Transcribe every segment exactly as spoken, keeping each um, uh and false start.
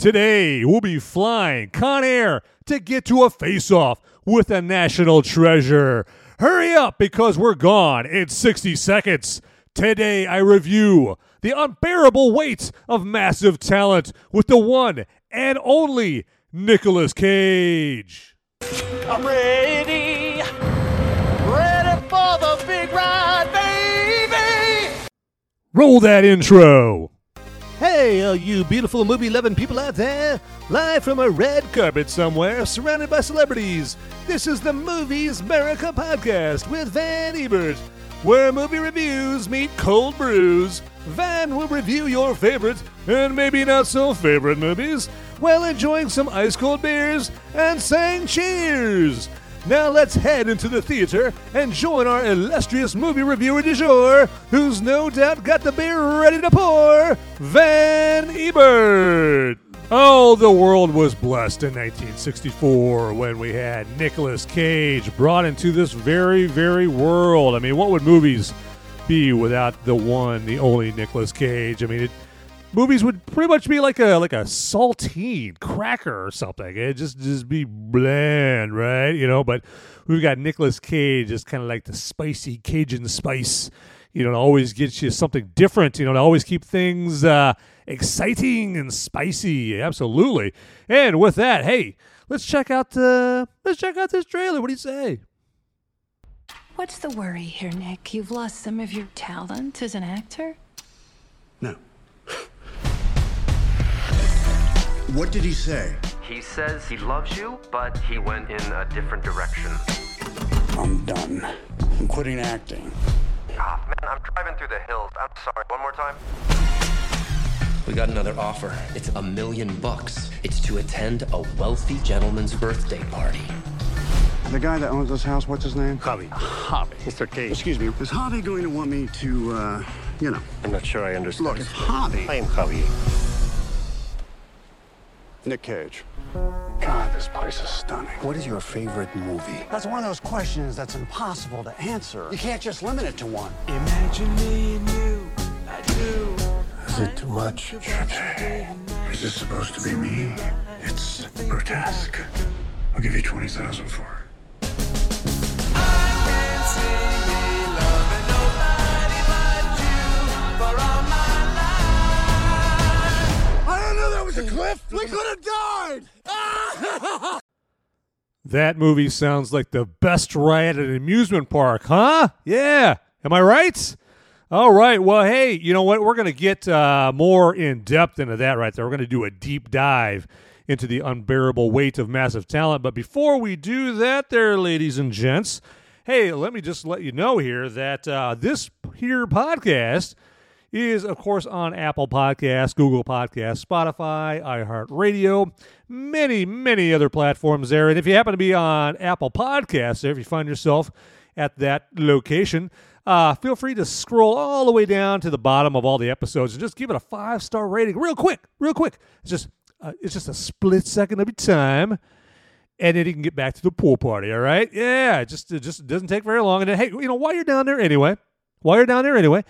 Today, we'll be flying Conair to get to a face-off with a national treasure. Hurry up, because we're gone in sixty seconds. Today, I review the unbearable weight of massive talent with the one and only Nicolas Cage. I'm ready, ready for the big ride, baby. Roll that intro. Hey, all you beautiful movie-loving people out there, live from a red carpet somewhere, surrounded by celebrities. This is the Movies America podcast with Van Ebert, where movie reviews meet cold brews. Van will review your favorite and maybe not so favorite movies while enjoying some ice-cold beers and saying cheers. Now let's head into the theater and join our illustrious movie reviewer du jour, who's no doubt got the beer ready to pour, Van Ebert. Oh, the world was blessed in nineteen sixty-four when we had Nicolas Cage brought into this very, very world. I mean, what would movies be without the one, the only Nicolas Cage? I mean, it, movies would pretty much be like a like a saltine cracker or something. It'd just, just be bland, right? You know, but we've got Nicolas Cage, just kind of like the spicy Cajun spice, you know, to always get you something different, you know, to always keep things uh, exciting and spicy. Absolutely. And with that, hey, let's check out uh, let's check out this trailer. What do you say? What's the worry here, Nick? You've lost some of your talent as an actor? No. What did he say? He says he loves you, but he went in a different direction. I'm done. I'm quitting acting. Ah, man, I'm driving through the hills. I'm sorry. One more time. We got another offer. It's a million bucks. It's to attend a wealthy gentleman's birthday party. The guy that owns this house, what's his name? Javi. Javi. Mister Cage. Excuse me. Is Javi going to want me to, uh, you know? I'm not sure I understand. Look, it's Javi. I am Javi. Nick Cage. God, this place is stunning. What is your favorite movie? That's one of those questions that's impossible to answer. You can't just limit it to one. Imagine me and you, I do. Is it too much? Is this supposed to be me? It's grotesque. I'll give you twenty thousand dollars for it. Cliff, we could have died. Ah! That movie sounds like the best riot at an amusement park, huh? Yeah. Am I right? All right. Well, hey, you know what? We're going to get uh, more in depth into that right there. We're going to do a deep dive into the unbearable weight of massive talent. But before we do that there, ladies and gents, hey, let me just let you know here that uh, this here podcast is, of course, on Apple Podcasts, Google Podcasts, Spotify, iHeartRadio, many, many other platforms there. And if you happen to be on Apple Podcasts, if you find yourself at that location, uh, feel free to scroll all the way down to the bottom of all the episodes and just give it a five-star rating real quick, real quick. It's just, uh, it's just a split second of your time. And then you can get back to the pool party, all right? Yeah, it just, it just doesn't take very long. And then, hey, you know, while you're down there anyway, while you're down there anyway,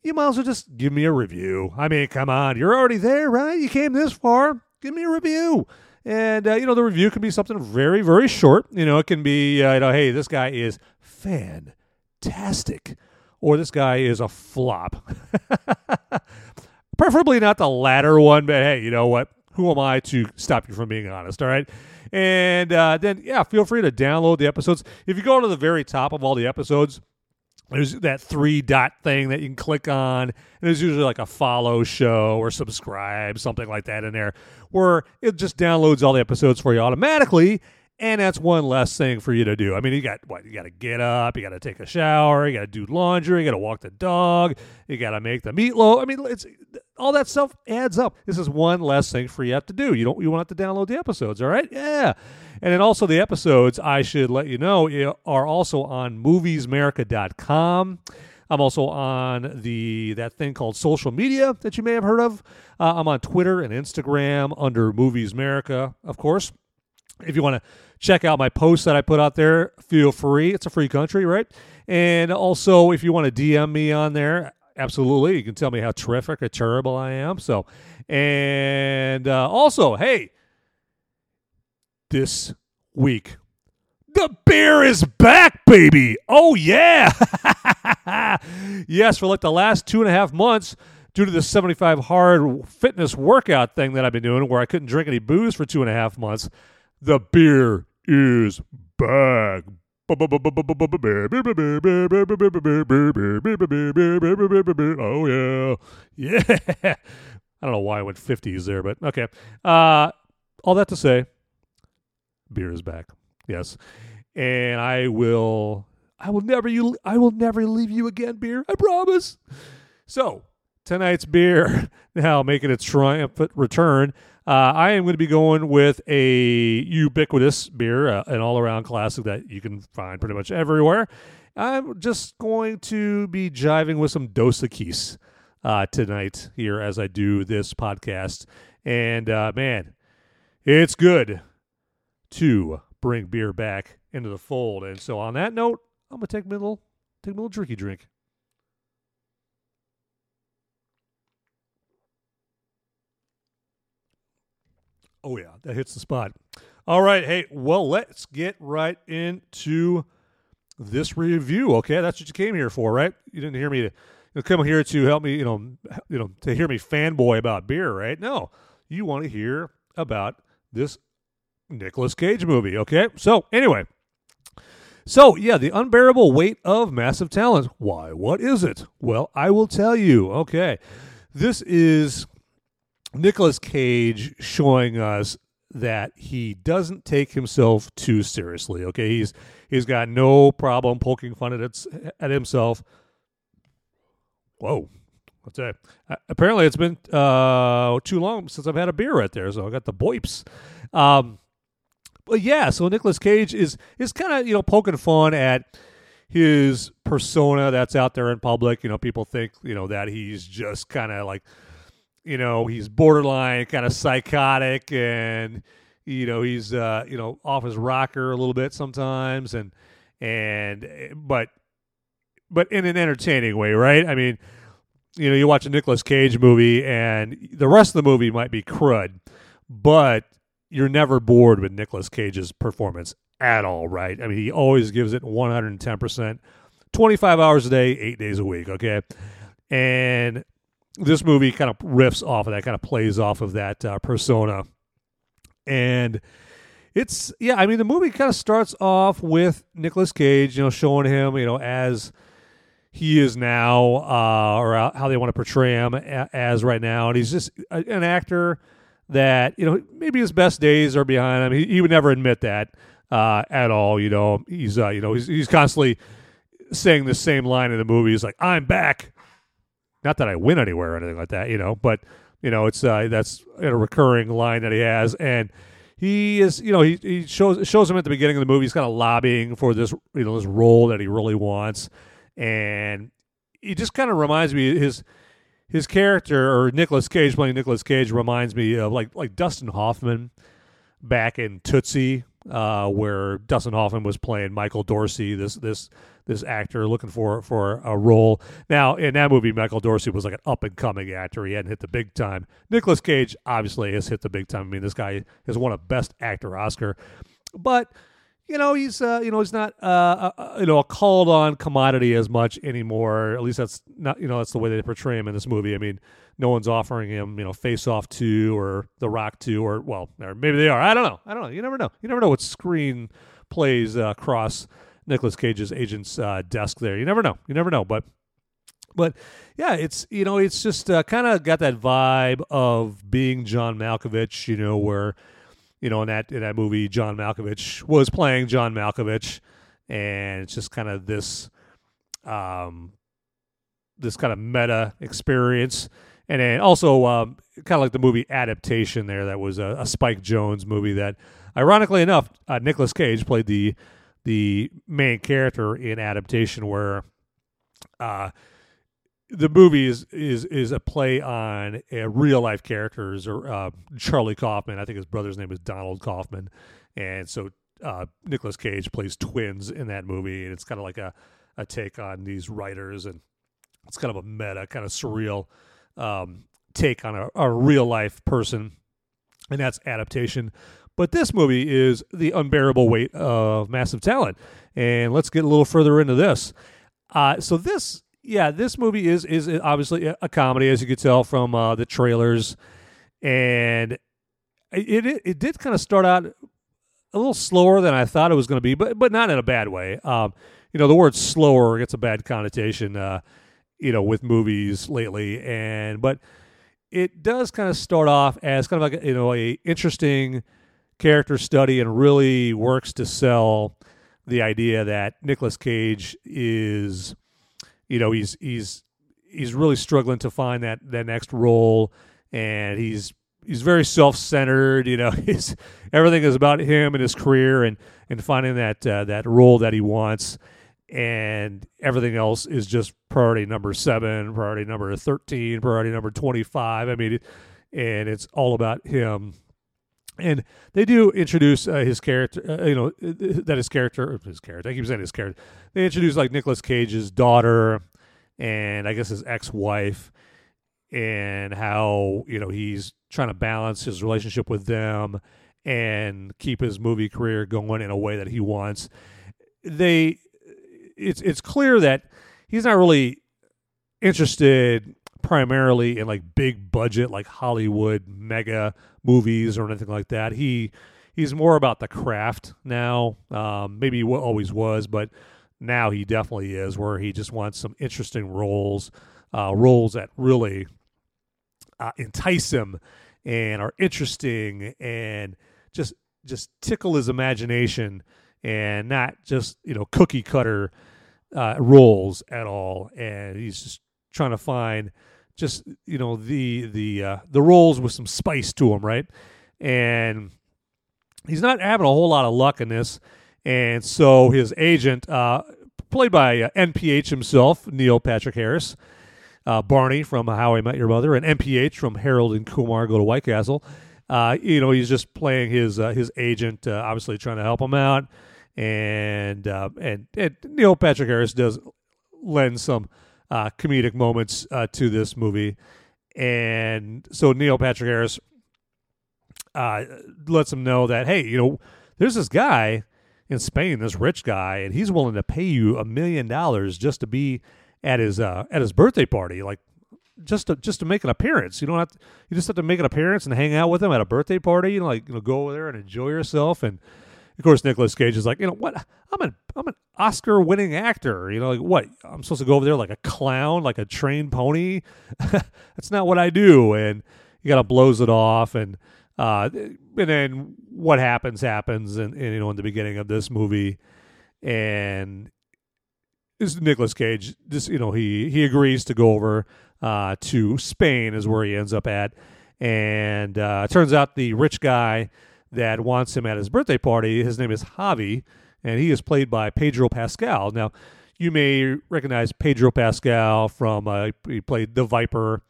you might as well just give me a review. I mean, come on. You're already there, right? You came this far. Give me a review. And, uh, you know, the review can be something very, very short. You know, it can be, uh, you know, hey, this guy is fantastic. Or this guy is a flop. Preferably not the latter one, but hey, you know what? Who am I to stop you from being honest, all right? And uh, then, yeah, feel free to download the episodes. If you go to the very top of all the episodes, there's that three-dot thing that you can click on, and there's usually like a follow show or subscribe, something like that in there, where it just downloads all the episodes for you automatically, and that's one less thing for you to do. I mean, you got what? You got to get up, you got to take a shower, you got to do laundry, you got to walk the dog, you got to make the meatloaf. I mean, it's all that stuff adds up. This is one less thing for you to have to do. You don't you want to download the episodes, all right? Yeah. And then also the episodes, I should let you know, are also on movies america dot com. I'm also on the that thing called social media that you may have heard of. Uh, I'm on Twitter and Instagram under Movies America, of course. If you want to check out my posts that I put out there, feel free. It's a free country, right? And also, if you want to D M me on there, absolutely. You can tell me how terrific or terrible I am. So, and uh, also, hey, this week, the beer is back, baby. Oh, yeah. Yes, for like the last two and a half months, due to this seventy-five hard fitness workout thing that I've been doing where I couldn't drink any booze for two and a half months, the beer is back. Oh, yeah. Yeah. I don't know why I went fifties there, but okay. Uh, all that to say, beer is back. Yes. And I will, I will never, you, I will never leave you again, beer. I promise. So, tonight's beer, now making its triumphant return, uh, I am going to be going with a ubiquitous beer, uh, an all-around classic that you can find pretty much everywhere. I'm just going to be jiving with some Dos Equis uh, tonight here as I do this podcast. And, uh, man, it's good to bring beer back into the fold. And so on that note, I'm going to take a little, take a little drinky drink. Oh, yeah, that hits the spot. All right, hey, well, let's get right into this review, okay? That's what you came here for, right? You didn't hear me to, you know, come here to help me, you know, you know, to hear me fanboy about beer, right? No, you want to hear about this Nicolas Cage movie, okay? So, anyway, so, yeah, The Unbearable Weight of Massive Talent. Why, what is it? Well, I will tell you, okay? This is Nicolas Cage showing us that he doesn't take himself too seriously, okay? He's he's got no problem poking fun at its, at himself. Whoa. I'll tell you. Uh, apparently it's been uh, too long since I've had a beer right there, so I got the boips. Um, but yeah, so Nicolas Cage is is kind of, you know, poking fun at his persona that's out there in public. You know, people think, you know, that he's just kind of like, you know, he's borderline kind of psychotic, and, you know, he's, uh, you know, off his rocker a little bit sometimes, and, and, but, but in an entertaining way, right? I mean, you know, you watch a Nicolas Cage movie, and the rest of the movie might be crud, but you're never bored with Nicolas Cage's performance at all, right? I mean, he always gives it one hundred ten percent, twenty-five hours a day, eight days a week, okay? And this movie kind of riffs off of that, kind of plays off of that uh, persona. And it's, yeah, I mean, the movie kind of starts off with Nicolas Cage, you know, showing him, you know, as he is now, uh, or how they want to portray him as right now. And he's just an actor that, you know, maybe his best days are behind him. He, he would never admit that uh, at all, you know. He's, uh, you know, he's, he's constantly saying the same line in the movie. He's like, "I'm back." Not that I win anywhere or anything like that, you know, but, you know, it's uh, that's a recurring line that he has. And he is, you know, he, he shows shows him at the beginning of the movie. He's kind of lobbying for this, you know, this role that he really wants. And he just kind of reminds me, his his character, or Nicolas Cage playing Nicolas Cage, reminds me of like like Dustin Hoffman back in Tootsie, uh, where Dustin Hoffman was playing Michael Dorsey, this this this actor looking for, for a role. Now, in that movie, Michael Dorsey was like an up-and-coming actor. He hadn't hit the big time. Nicolas Cage obviously has hit the big time. I mean, this guy has won a Best Actor Oscar. But, you know, he's uh, you know he's not uh, a, you know a called-on commodity as much anymore. At least that's not you know that's the way they portray him in this movie. I mean, no one's offering him you know Face Off two or The Rock two, or well, or maybe they are. I don't know. I don't know. You never know. You never know what screen plays uh, across Nicolas Cage's agent's uh, desk there. You never know. You never know. But, but yeah, it's, you know, it's just uh, kind of got that vibe of being John Malkovich, you know, where, you know, in that, in that movie, John Malkovich was playing John Malkovich. And it's just kind of this, um, this kind of meta experience. And then also um, kind of like the movie Adaptation there, that was a, a Spike Jonze movie that, ironically enough, uh, Nicolas Cage played the, the main character in Adaptation, where uh, the movie is, is is a play on a real life characters, or uh, Charlie Kaufman. I think his brother's name is Donald Kaufman, and so uh, Nicolas Cage plays twins in that movie, and it's kind of like a, a take on these writers and it's kind of a meta, kind of surreal um, take on a, a real-life person, and that's adaptation. But this movie is The Unbearable Weight of Massive Talent, and let's get a little further into this. Uh, so this, yeah, this movie is is obviously a comedy, as you could tell from uh, the trailers, and it, it it did kind of start out a little slower than I thought it was going to be, but but not in a bad way. Um, you know, the word slower gets a bad connotation, uh, you know, with movies lately, and but it does kind of start off as kind of like, you know, a interesting character study, and really works to sell the idea that Nicolas Cage is, you know, he's he's he's really struggling to find that, that next role, and he's he's very self-centered. You know, he's everything is about him and his career, and and finding that uh, that role that he wants, and everything else is just priority number seven, priority number thirteen, priority number twenty-five. I mean, and it's all about him. And they do introduce uh, his character, uh, you know, that his character, his character, I keep saying his character. They introduce, like, Nicolas Cage's daughter and, I guess, his ex-wife, and how, you know, he's trying to balance his relationship with them and keep his movie career going in a way that he wants. They, it's it's clear that he's not really interested primarily in, like, big budget, like Hollywood mega movies or anything like that. He he's more about the craft now. Um, maybe he always was, but now he definitely is, where he just wants some interesting roles, uh, roles that really uh, entice him and are interesting and just just tickle his imagination, and not just, you know, cookie cutter uh, roles at all. And he's just trying to find just, you know, the the uh, the roles with some spice to them, right? And he's not having a whole lot of luck in this. And so his agent, uh, played by uh, N P H himself, Neil Patrick Harris, uh, Barney from How I Met Your Mother, and N P H from Harold and Kumar Go to White Castle. Uh, you know, he's just playing his uh, his agent, uh, obviously trying to help him out. And, uh, and and Neil Patrick Harris does lend some Uh, comedic moments uh, to this movie. And so Neil Patrick Harris uh, lets him know that, hey, you know, there's this guy in Spain, this rich guy, and he's willing to pay you a million dollars just to be at his uh, at his birthday party, like just to just to make an appearance. You don't have to, you just have to make an appearance and hang out with him at a birthday party, and, like, you know, go over there and enjoy yourself. And of course, Nicolas Cage is like, you know what? I'm an I'm an Oscar-winning actor. You know, like, what? I'm supposed to go over there like a clown, like a trained pony? That's not what I do. And he kind of blows it off. And uh, and then what happens happens. And, and you know, in the beginning of this movie, and it's Nicolas Cage. Just, you know, he he agrees to go over uh, to Spain, is where he ends up at. And uh, it turns out the rich guy that wants him at his birthday party, his name is Javi, and he is played by Pedro Pascal. Now, you may recognize Pedro Pascal from, uh, he played the Viper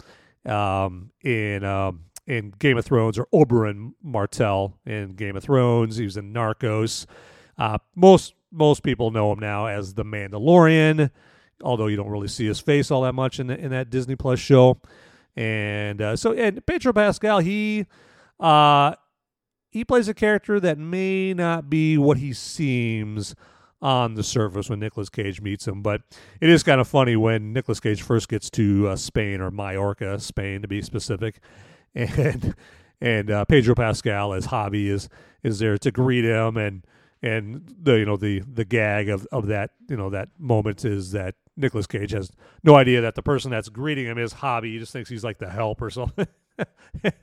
um, in um, in Game of Thrones, or Oberyn Martell in Game of Thrones. He was in Narcos. Uh, most most people know him now as the Mandalorian, although you don't really see his face all that much in the, in that Disney Plus show. And uh, so, and Pedro Pascal, he... Uh, He plays a character that may not be what he seems on the surface when Nicolas Cage meets him, but it is kind of funny when Nicolas Cage first gets to uh, Spain, or Mallorca, Spain to be specific, and and uh, Pedro Pascal as Javi is is there to greet him, and and the you know the the gag of, of that you know that moment is that Nicolas Cage has no idea that the person that's greeting him is Javi. He just thinks he's like the help or something.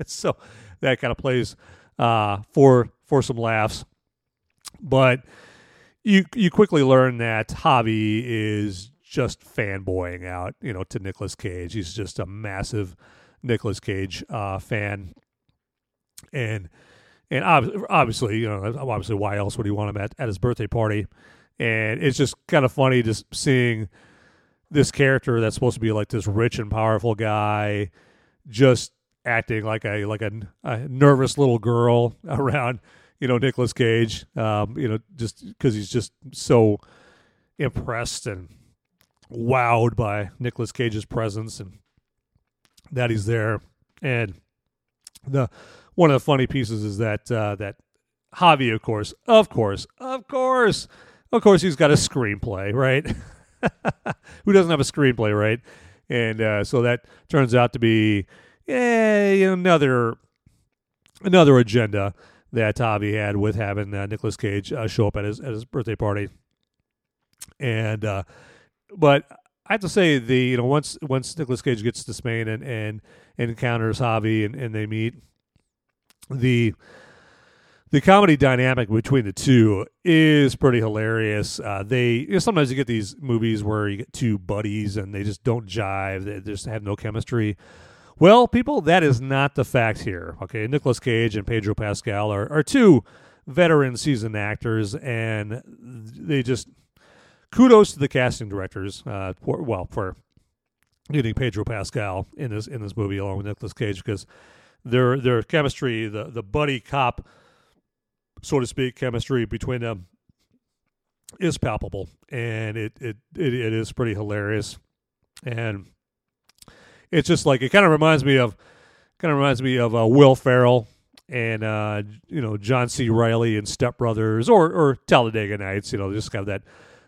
So that kind of plays uh for for some laughs, but you you quickly learn that Javi is just fanboying out, you know, to Nicolas Cage. He's just a massive Nicolas Cage uh fan, and and ob- obviously, you know, obviously why else would he want him at, at his birthday party? And it's just kind of funny just seeing this character that's supposed to be like this rich and powerful guy just acting like a like a, a nervous little girl around, you know, Nicolas Cage, um, you know, just because he's just so impressed and wowed by Nicolas Cage's presence and that he's there. And the one of the funny pieces is that uh, that Javi, of course, of course, of course, of course, he's got a screenplay, right? Who doesn't have a screenplay, right? And uh, so that turns out to be eh, another another agenda that Javi had with having uh, Nicolas Cage uh, show up at his at his birthday party. And uh, but I have to say, the you know once once Nicolas Cage gets to Spain and and, and encounters Javi and, and they meet, the the comedy dynamic between the two is pretty hilarious. Uh, they you know, sometimes you get these movies where you get two buddies and they just don't jive. They just have no chemistry. Well, people, that is not the fact here. Okay, Nicolas Cage and Pedro Pascal are, are two veteran seasoned actors, and they just kudos to the casting directors. Uh, for, well, for getting Pedro Pascal in this in this movie along with Nicolas Cage, because their their chemistry, the the buddy cop, so to speak, chemistry between them is palpable, and it it it, it is pretty hilarious. And it's just like, it kind of reminds me of, kind of reminds me of uh, Will Ferrell and, uh, you know, John C. Reilly and Step Brothers or, or Talladega Nights, you know, just kind of that,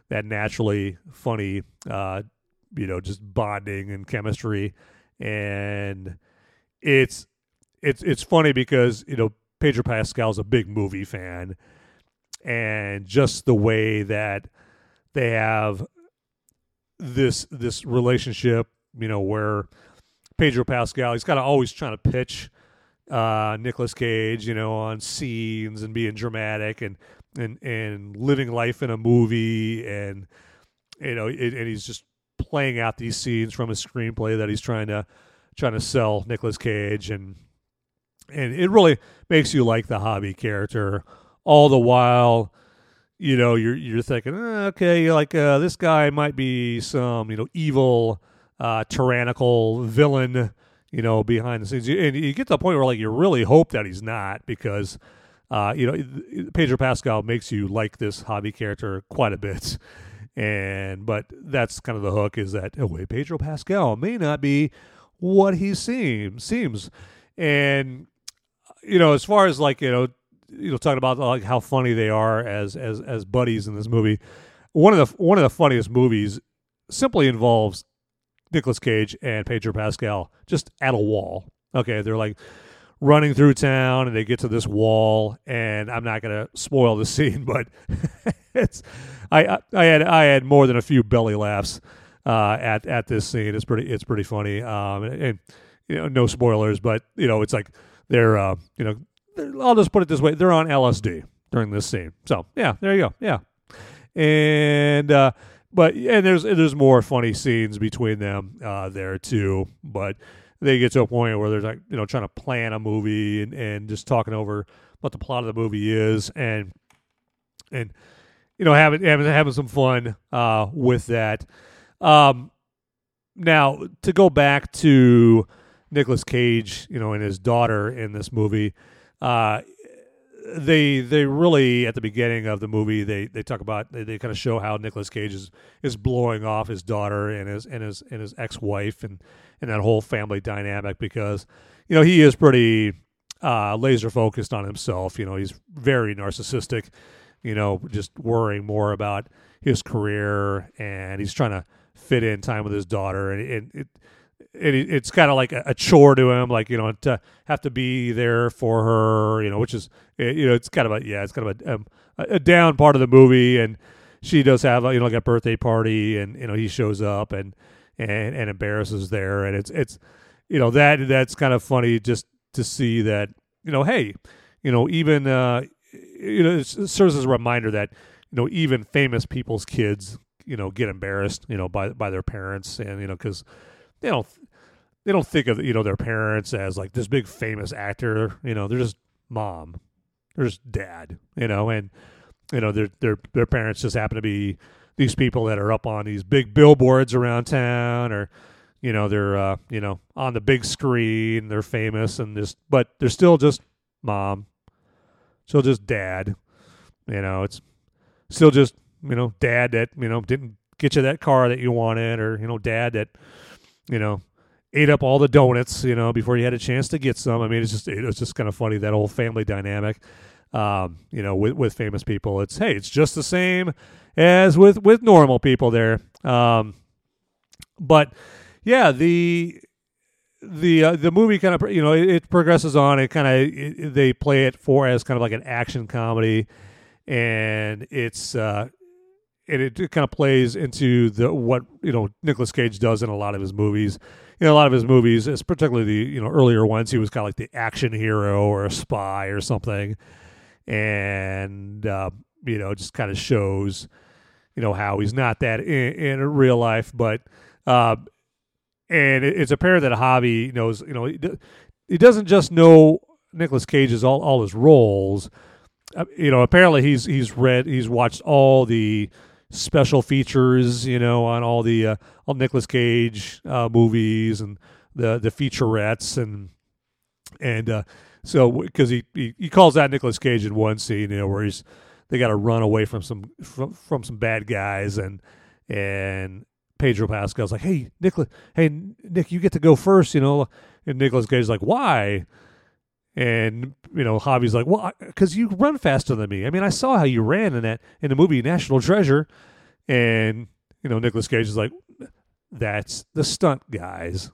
that naturally funny, uh, you know, just bonding and chemistry. And it's, it's, it's funny because, you know, Pedro Pascal's a big movie fan, and just the way that they have this, this relationship, you know, where Pedro Pascal, he's kind of always trying to pitch uh, Nicolas Cage, you know, on scenes and being dramatic and and, and living life in a movie, and you know, it, and he's just playing out these scenes from a screenplay that he's trying to trying to sell Nicolas Cage, and and it really makes you like the Javi character, all the while, you know, you're you're thinking, oh, okay, you're like uh, this guy might be some, you know, evil, Uh, tyrannical villain, you know, behind the scenes. And you get to the point where, like, you really hope that he's not, because, uh, you know, Pedro Pascal makes you like this Javi character quite a bit. And, but that's kind of the hook, is that, oh, wait, Pedro Pascal may not be what he seems, seems. And, you know, as far as, like, you know, you know, talking about, like, how funny they are as, as, as buddies in this movie, one of the, one of the funniest movies simply involves Nicolas Cage and Pedro Pascal just at a wall. Okay, they're like running through town and they get to this wall, and I'm not going to spoil the scene, but it's I I had I had more than a few belly laughs uh, at at this scene. It's pretty it's pretty funny. Um, and, and you know, no spoilers, but you know, it's like they're uh, you know, they're, I'll just put it this way, they're on L S D during this scene. So yeah, there you go. Yeah, and. Uh, But and there's there's more funny scenes between them uh, there too. But they get to a point where they're like, you know, trying to plan a movie and, and just talking over what the plot of the movie is, and and you know having having having some fun uh, with that. Um, now to go back to Nicolas Cage, you know, and his daughter in this movie, uh, They they really, at the beginning of the movie, they, they talk about, they, they kind of show how Nicolas Cage is, is blowing off his daughter and his and his and his ex-wife and, and that whole family dynamic, because, you know, he is pretty uh, laser focused on himself. You know, he's very narcissistic, you know, just worrying more about his career, and he's trying to fit in time with his daughter, and it, it It, it's kind of like a, a chore to him, like, you know, to have to be there for her, you know, which is, you know, it's kind of a, yeah, it's kind of a, um, a down part of the movie. And she does have a, you know, like a birthday party, and, you know, he shows up and, and, and embarrasses there. And it's, it's, you know, that, that's kind of funny just to see that, you know, hey, you know, even, uh, you know, it serves as a reminder that, you know, even famous people's kids, you know, get embarrassed, you know, by, by their parents, and, you know, 'cause they don't, They don't think of, you know, their parents as like this big famous actor. You know, they're just mom, they're just dad. You know, and you know their their their parents just happen to be these people that are up on these big billboards around town, or you know they're uh, you know on the big screen. They're famous and this, but they're still just mom, still just dad. You know, it's still just you know dad that you know didn't get you that car that you wanted, or, you know, dad that, you know, ate up all the donuts, you know, before you had a chance to get some. I mean, it's just, it was just kind of funny, that whole family dynamic, um, you know, with, with famous people. It's, hey, it's just the same as with, with normal people there. Um, but yeah, the, the, uh, the movie kind of, you know, it, it progresses on. It kind of, it, they play it for as kind of like an action comedy, and it's, uh, and it kind of plays into the what, you know, Nicolas Cage does in a lot of his movies. You know, a lot of his movies, it's particularly the, you know, earlier ones, he was kind of like the action hero or a spy or something. And, uh, you know, just kind of shows, you know, how he's not that in, in real life. But, uh, and it, it's apparent that Javi knows, you know, he, he doesn't just know Nicolas Cage's, all, all his roles. Uh, you know, apparently he's, he's read, he's watched all the special features, you know, on all the uh, all Nicolas Cage uh, movies and the the featurettes, and and uh, so because he, he he calls out Nicolas Cage in one scene, you know, where he's they got to run away from some from, from some bad guys, and and Pedro Pascal's like, hey Nicolas, hey Nick, you get to go first, you know, and Nicolas Cage's like, why? And, you know, Javi's like, well, because you run faster than me. I mean, I saw how you ran in that in the movie National Treasure. And, you know, Nicolas Cage is like, that's the stunt guys.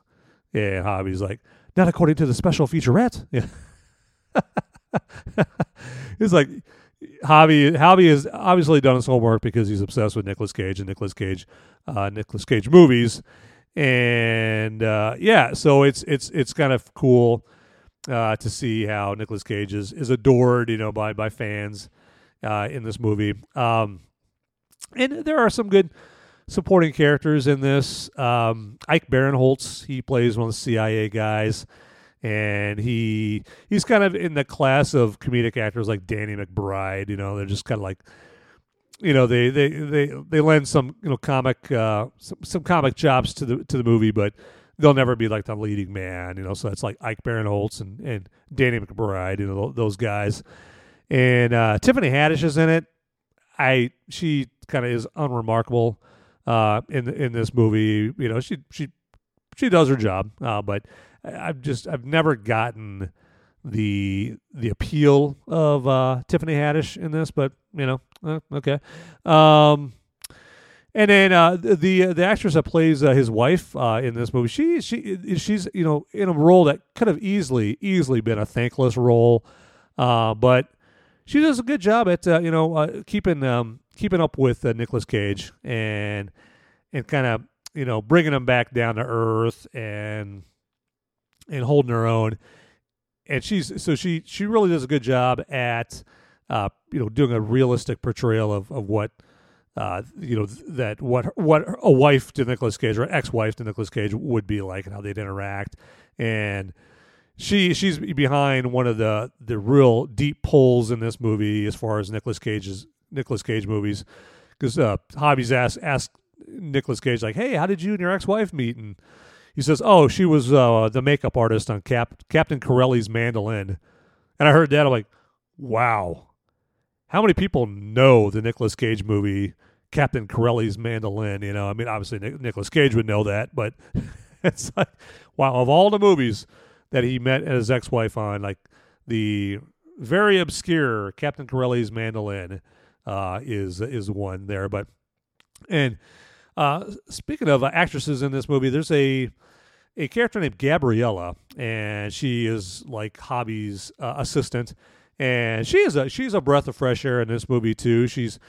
Yeah, Javi's like, not according to the special featurette. Yeah. It's like, Javi, Javi has obviously done his homework because he's obsessed with Nicolas Cage and Nicolas Cage, uh, Nicolas Cage movies. And, uh, yeah, so it's it's it's kind of cool. Uh, to see how Nicolas Cage is, is adored, you know, by by fans uh, in this movie, um, and there are some good supporting characters in this. Um, Ike Barinholtz, he plays one of the C I A guys, and he he's kind of in the class of comedic actors like Danny McBride. You know, they're just kind of like, you know, they they they, they lend some, you know, comic uh, some, some comic chops to the to the movie, but they'll never be like the leading man, you know. So it's like Ike Barinholtz and, and Danny McBride, you know, those guys. And uh, Tiffany Haddish is in it. I she kind of is unremarkable uh, in in this movie. You know, she she she does her job, uh, but I've just I've never gotten the the appeal of uh, Tiffany Haddish in this. But you know, uh, okay. Um, And then uh, the the actress that plays uh, his wife uh, in this movie, she she she's you know in a role that could have easily easily been a thankless role, uh, but she does a good job at uh, you know uh, keeping um, keeping up with uh, Nicolas Cage and and kind of you know bringing him back down to earth and and holding her own, and she's so she she really does a good job at uh, you know doing a realistic portrayal of of what. Uh, you know that what what a wife to Nicolas Cage or an ex-wife to Nicolas Cage would be like, and how they'd interact. And she she's behind one of the the real deep pulls in this movie as far as Nicolas Cage's Nicolas Cage movies, because uh, Javi's asked asked Nicolas Cage like, "Hey, how did you and your ex-wife meet?" And he says, "Oh, she was uh, the makeup artist on Cap- Captain Corelli's Mandolin." And I heard that, I'm like, "Wow." How many people know the Nicolas Cage movie, Captain Corelli's Mandolin? You know, I mean, obviously Nic- Nicolas Cage would know that, but it's like, wow, of all the movies that he met his ex-wife on, like the very obscure Captain Corelli's Mandolin uh, is is one there. But and uh, speaking of uh, actresses in this movie, there's a a character named Gabriella, and she is like Javi's uh, assistant. And she is a she's a breath of fresh air in this movie too. She's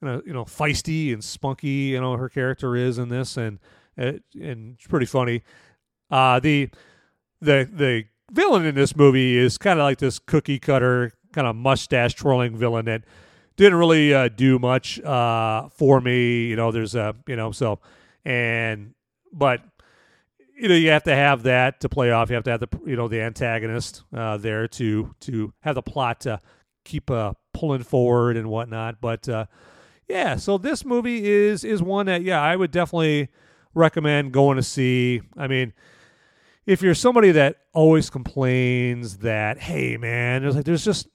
you know, you know feisty and spunky. You know her character is in this, and and it's pretty funny. Uh, the the the villain in this movie is kind of like this cookie cutter kind of mustache twirling villain that didn't really uh, do much uh, for me. You know, there's a you know so and but you know, you have to have that to play off. You have to have the, you know, the antagonist uh, there to to have the plot to keep uh, pulling forward and whatnot. But uh, yeah, so this movie is is one that yeah, I would definitely recommend going to see. I mean, if you're somebody that always complains that hey man, there's like there's just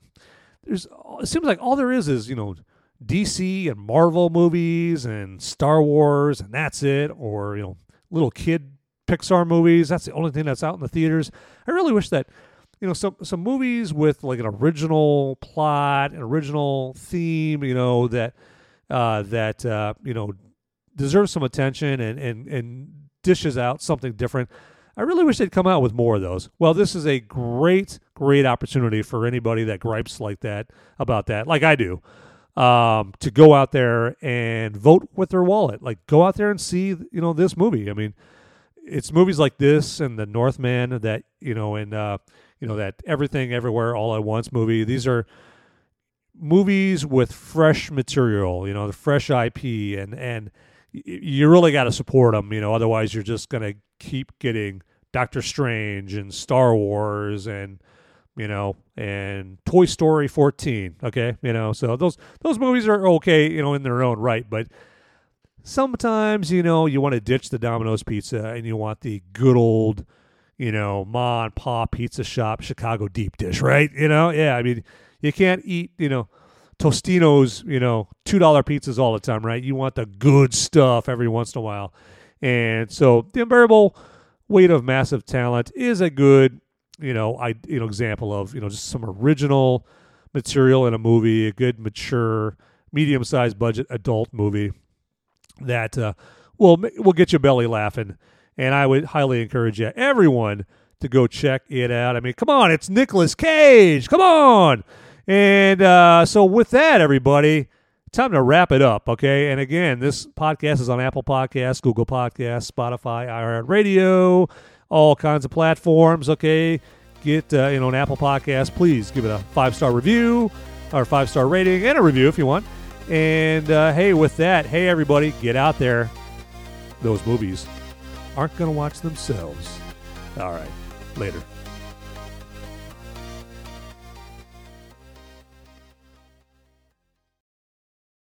there's it seems like all there is is you know D C and Marvel movies and Star Wars and that's it, or, you know, little kid Pixar movies. That's the only thing that's out in the theaters. I really wish that, you know, some some movies with like an original plot, an original theme, you know, that uh, that uh, you know, deserves some attention and and and dishes out something different. I really wish they'd come out with more of those. Well, this is a great, great opportunity for anybody that gripes like that about that, like I do, um, to go out there and vote with their wallet. Like, go out there and see, you know, this movie. I mean, it's movies like this and The Northman that, you know, and, uh, you know, that Everything Everywhere All at Once movie. These are movies with fresh material, you know, the fresh I P, and, and you really got to support them, you know, otherwise you're just going to keep getting Doctor Strange and Star Wars and, you know, and Toy Story fourteen, okay? You know, so those those movies are okay, you know, in their own right, but sometimes, you know, you want to ditch the Domino's Pizza and you want the good old, you know, ma and pa pizza shop Chicago deep dish, right? You know, yeah, I mean, you can't eat, you know, Tostino's, you know, two dollar pizzas all the time, right? You want the good stuff every once in a while. And so The Unbearable Weight of Massive Talent is a good, you know, I, you know, example of, you know, just some original material in a movie, a good, mature, medium-sized budget adult movie that uh, will will get your belly laughing. And I would highly encourage you, everyone, to go check it out. I mean, come on, it's Nicolas Cage. Come on. And uh, so with that, everybody, time to wrap it up, okay? And again, this podcast is on Apple Podcasts, Google Podcasts, Spotify, iHeartRadio, all kinds of platforms, okay? Get, uh, you know, an Apple Podcast. Please give it a five-star review or five-star rating and a review if you want. And, uh, hey, with that, hey, everybody, get out there. Those movies aren't going to watch themselves. All right, later.